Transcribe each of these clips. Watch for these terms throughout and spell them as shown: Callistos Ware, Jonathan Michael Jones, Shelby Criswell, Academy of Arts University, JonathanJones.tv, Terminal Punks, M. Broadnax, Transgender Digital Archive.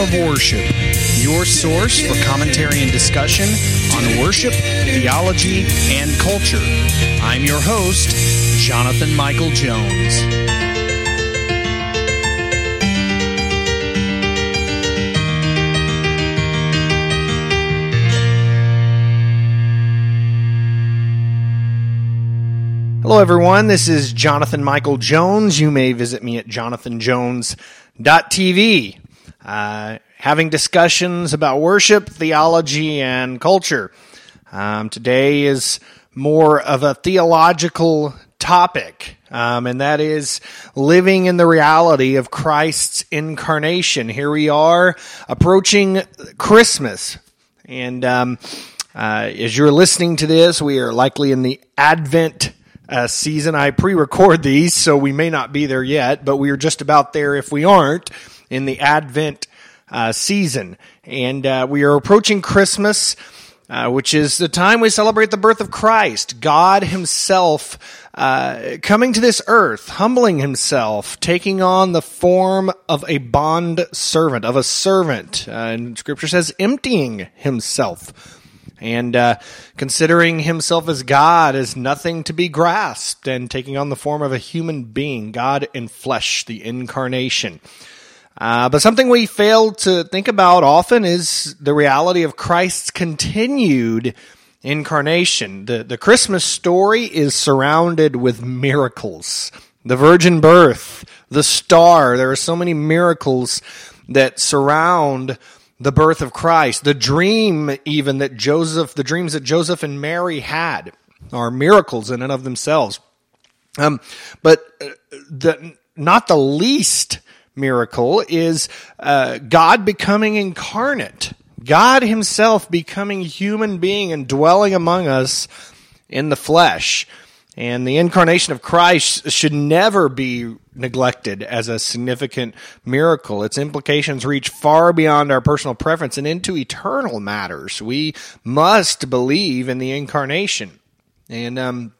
of Worship, your source for commentary and discussion on worship, theology, and culture. I'm your host, Jonathan Michael Jones. Hello, everyone. This is Jonathan Michael Jones. You may visit me at JonathanJones.tv. Having discussions about worship, theology, and culture. Today is more of a theological topic, and that is living in the reality of Christ's incarnation. Here we are approaching Christmas, and as you're listening to this, we are likely in the Advent season. I pre-record these, so we may not be there yet, but we are just about there if we aren't in the Advent season. And we are approaching Christmas, which is the time we celebrate the birth of Christ, God Himself coming to this earth, humbling Himself, taking on the form of a bond servant, of a servant. And Scripture says, emptying Himself. And considering Himself as God as nothing to be grasped and taking on the form of a human being, God in flesh, the incarnation. But something we fail to think about often is the reality of Christ's continued incarnation. The Christmas story is surrounded with miracles. The virgin birth, the star, there are so many miracles that surround the birth of Christ, the dream even that Joseph, the dreams that Joseph and Mary had are miracles in and of themselves. But not the least miracle is God becoming incarnate, God Himself becoming human being and dwelling among us in the flesh. And the incarnation of Christ should never be neglected as a significant miracle. Its implications reach far beyond our personal preference and into eternal matters. We must believe in the incarnation. And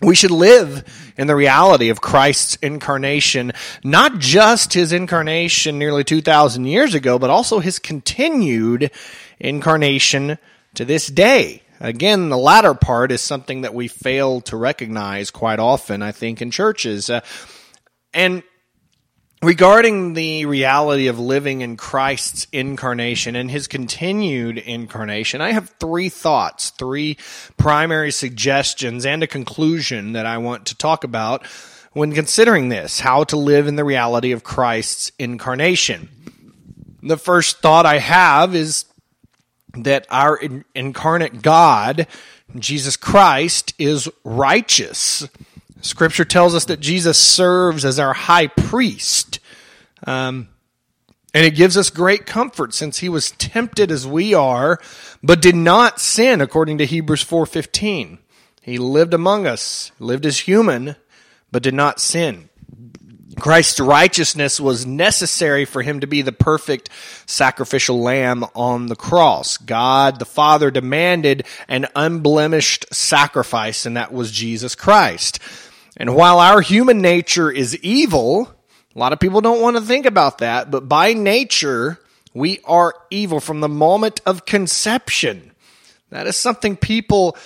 we should live in the reality of Christ's incarnation, not just His incarnation nearly 2,000 years ago, but also His continued incarnation to this day. Again, the latter part is something that we fail to recognize quite often, I think, in churches. And regarding the reality of living in Christ's incarnation and His continued incarnation, I have three thoughts, three primary suggestions, and a conclusion that I want to talk about when considering this, how to live in the reality of Christ's incarnation. The first thought I have is that our incarnate God, Jesus Christ, is righteous. Scripture tells us that Jesus serves as our high priest, and it gives us great comfort since He was tempted as we are, but did not sin, according to Hebrews 4:15. He lived among us, lived as human, but did not sin. Christ's righteousness was necessary for Him to be the perfect sacrificial lamb on the cross. God the Father demanded an unblemished sacrifice, and that was Jesus Christ. And while our human nature is evil, a lot of people don't want to think about that, but by nature, we are evil from the moment of conception. That is something people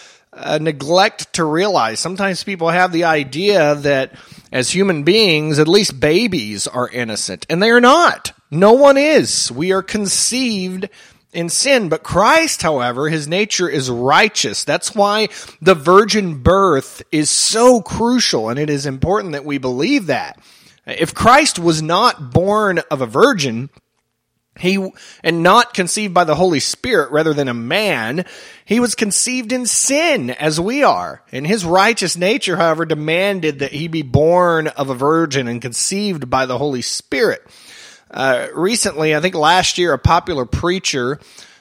neglect to realize. Sometimes people have the idea that as human beings, at least babies are innocent, and they are not. No one is. We are conceived in sin. But Christ, however, His nature is righteous. That's why the virgin birth is so crucial, and it is important that we believe that. If Christ was not born of a virgin, and not conceived by the Holy Spirit rather than a man, He was conceived in sin as we are. And His righteous nature, however, demanded that He be born of a virgin and conceived by the Holy Spirit. Recently, I think last year, a popular preacher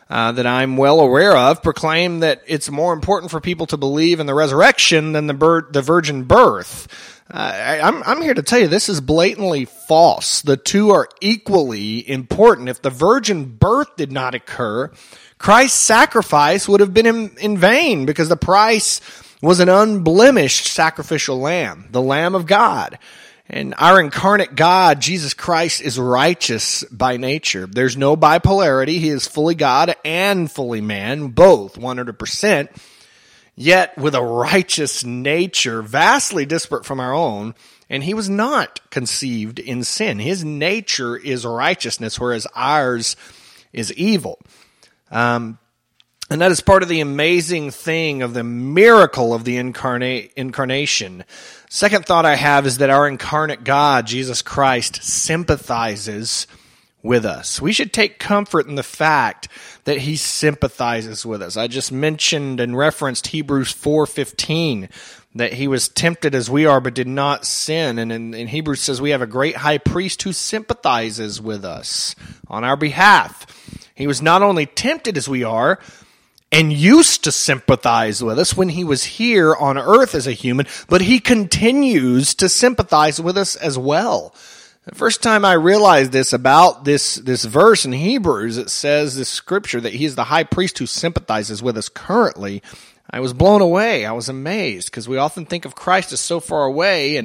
that I'm well aware of proclaimed that it's more important for people to believe in the resurrection than the virgin birth. I'm here to tell you this is blatantly false. The two are equally important. If the virgin birth did not occur, Christ's sacrifice would have been in vain because the price was an unblemished sacrificial lamb, the Lamb of God. And our incarnate God, Jesus Christ, is righteous by nature. There's no bipolarity. He is fully God and fully man, both 100%, yet with a righteous nature, vastly disparate from our own, and he was not conceived in sin. His nature is righteousness, whereas ours is evil. And that is part of the amazing thing of the miracle of the incarnation. Second thought I have is that our incarnate God, Jesus Christ, sympathizes with us. We should take comfort in the fact that he sympathizes with us. I just mentioned and referenced Hebrews 4:15, that he was tempted as we are but did not sin. And in Hebrews says we have a great high priest who sympathizes with us on our behalf. He was not only tempted as we are, and used to sympathize with us when he was here on earth as a human, but he continues to sympathize with us as well. The first time I realized this about this verse in Hebrews, it says this scripture that he is the high priest who sympathizes with us currently, I was blown away. I was amazed, because we often think of Christ as so far away,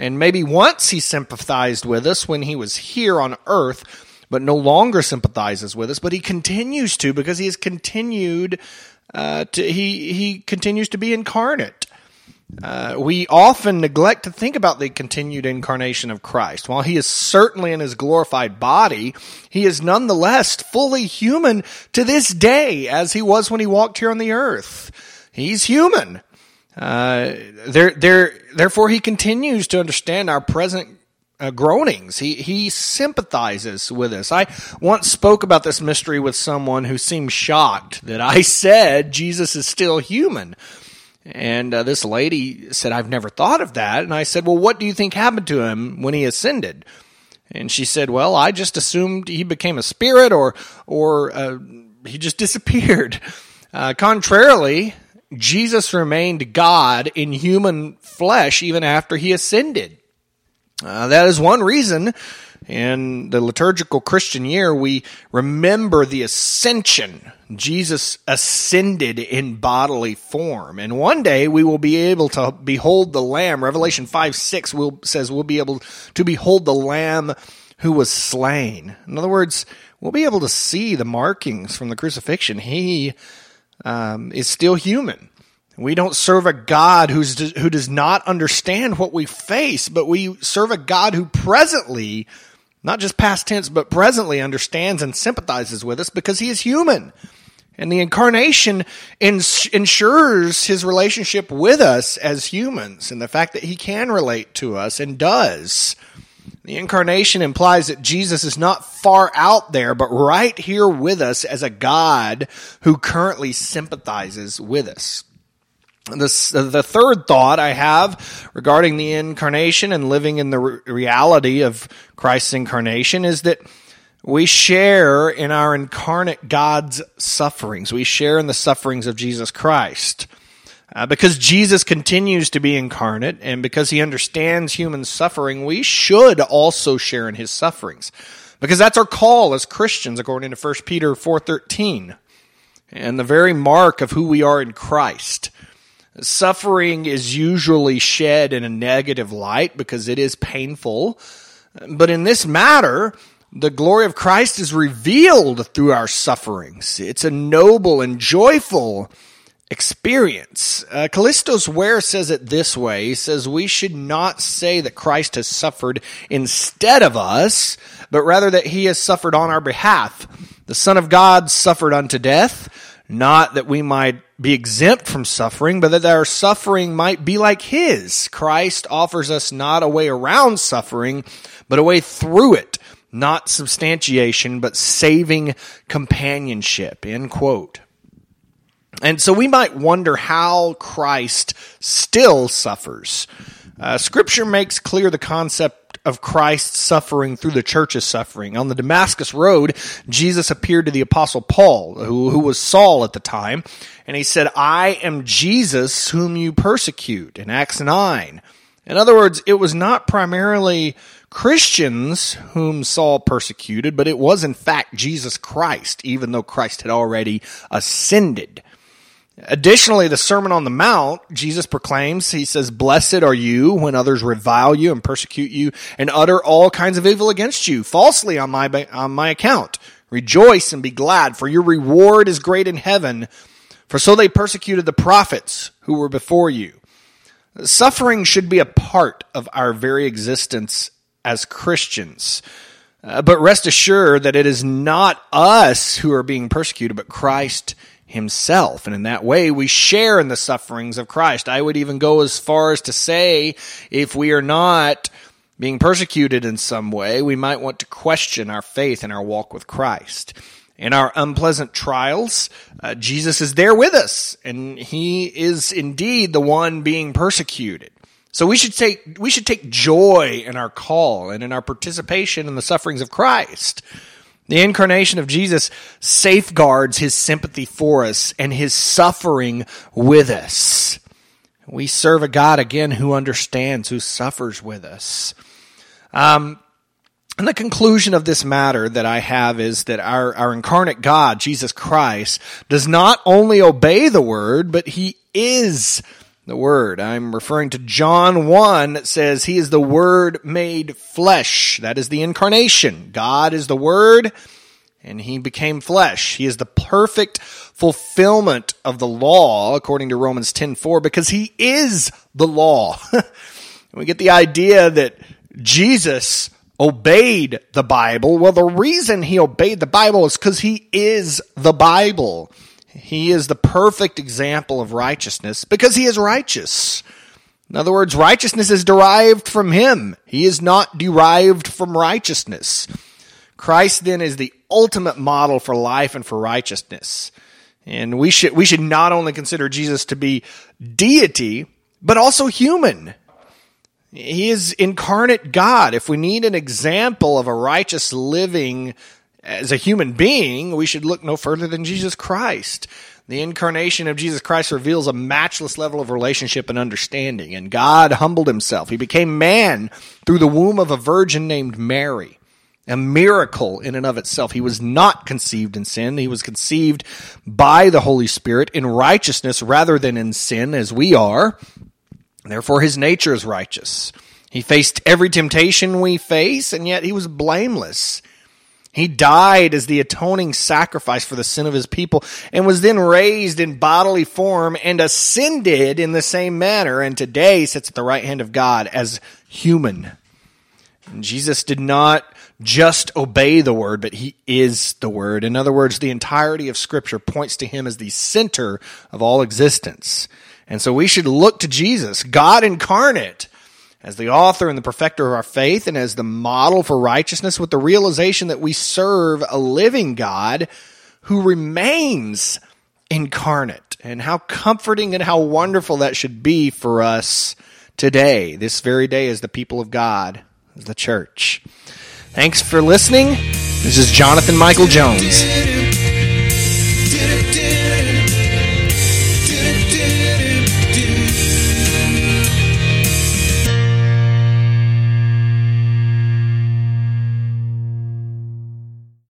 and maybe once he sympathized with us when he was here on earth, but no longer sympathizes with us, but he continues to, because he has continued he continues to be incarnate. We often neglect to think about the continued incarnation of Christ. While he is certainly in his glorified body, he is nonetheless fully human to this day, as he was when he walked here on the earth. He's human. Therefore, he continues to understand our present groanings. He sympathizes with us. I once spoke about this mystery with someone who seemed shocked that I said Jesus is still human. And this lady said, "I've never thought of that." And I said, "Well, what do you think happened to him when he ascended?" And she said, "Well, I just assumed he became a spirit or he just disappeared." Contrarily, Jesus remained God in human flesh even after he ascended. That is one reason in the liturgical Christian year we remember the ascension. Jesus ascended in bodily form. And one day we will be able to behold the Lamb. Revelation 5:6 says we'll be able to behold the Lamb who was slain. In other words, we'll be able to see the markings from the crucifixion. He is still human. We don't serve a God who does not understand what we face, but we serve a God who presently, not just past tense, but presently understands and sympathizes with us because he is human. And the incarnation ensures his relationship with us as humans, and the fact that he can relate to us and does. The incarnation implies that Jesus is not far out there, but right here with us as a God who currently sympathizes with us. The third thought I have regarding the incarnation and living in the reality of Christ's incarnation is that we share in our incarnate God's sufferings. We share in the sufferings of Jesus Christ. Because Jesus continues to be incarnate and because he understands human suffering, we should also share in his sufferings. Because that's our call as Christians, according to 1 Peter 4:13, and the very mark of who we are in Christ. Suffering is usually shed in a negative light because it is painful. But in this matter, the glory of Christ is revealed through our sufferings. It's a noble and joyful experience. Callistos Ware says it this way. He says, "We should not say that Christ has suffered instead of us, but rather that he has suffered on our behalf. The Son of God suffered unto death, not that we might be exempt from suffering, but that our suffering might be like his. Christ offers us not a way around suffering, but a way through it, not substantiation, but saving companionship," end quote. And so we might wonder how Christ still suffers. Scripture makes clear the concept of Christ's suffering through the church's suffering. On the Damascus Road, Jesus appeared to the Apostle Paul, who was Saul at the time, and he said, "I am Jesus whom you persecute," in Acts 9. In other words, it was not primarily Christians whom Saul persecuted, but it was in fact Jesus Christ, even though Christ had already ascended. Additionally, the Sermon on the Mount, Jesus proclaims, he says, "Blessed are you when others revile you and persecute you and utter all kinds of evil against you, falsely on my account. Rejoice and be glad, for your reward is great in heaven, for so they persecuted the prophets who were before you." Suffering should be a part of our very existence as Christians. But rest assured that it is not us who are being persecuted, but Christ himself. And in that way, we share in the sufferings of Christ. I would even go as far as to say, if we are not being persecuted in some way, we might want to question our faith and our walk with Christ. In our unpleasant trials, Jesus is there with us, and he is indeed the one being persecuted. So we should take joy in our call and in our participation in the sufferings of Christ. The incarnation of Jesus safeguards his sympathy for us and his suffering with us. We serve a God, again, who understands, who suffers with us. And the conclusion of this matter that I have is that our incarnate God, Jesus Christ, does not only obey the Word, but he is the Word. I'm referring to John 1 that says, "He is the Word made flesh." That is the incarnation. God is the Word, and he became flesh. He is the perfect fulfillment of the law, according to Romans 10:4, because he is the law. We get the idea that Jesus obeyed the Bible. Well, the reason he obeyed the Bible is because he is the Bible. He is the perfect example of righteousness because he is righteous. In other words, righteousness is derived from him. He is not derived from righteousness. Christ then is the ultimate model for life and for righteousness. And we should not only consider Jesus to be deity, but also human. He is incarnate God. If we need an example of a righteous living as a human being, we should look no further than Jesus Christ. The incarnation of Jesus Christ reveals a matchless level of relationship and understanding. And God humbled himself. He became man through the womb of a virgin named Mary. A miracle in and of itself. He was not conceived in sin. He was conceived by the Holy Spirit in righteousness rather than in sin, as we are. Therefore, his nature is righteous. He faced every temptation we face, and yet he was blameless. He died as the atoning sacrifice for the sin of his people, and was then raised in bodily form and ascended in the same manner, and today sits at the right hand of God as human. And Jesus did not just obey the Word, but he is the Word. In other words, the entirety of Scripture points to him as the center of all existence. And so we should look to Jesus, God incarnate, as the author and the perfecter of our faith and as the model for righteousness, with the realization that we serve a living God who remains incarnate. And how comforting and how wonderful that should be for us today, this very day, as the people of God, as the church. Thanks for listening. This is Jonathan Michael Jones.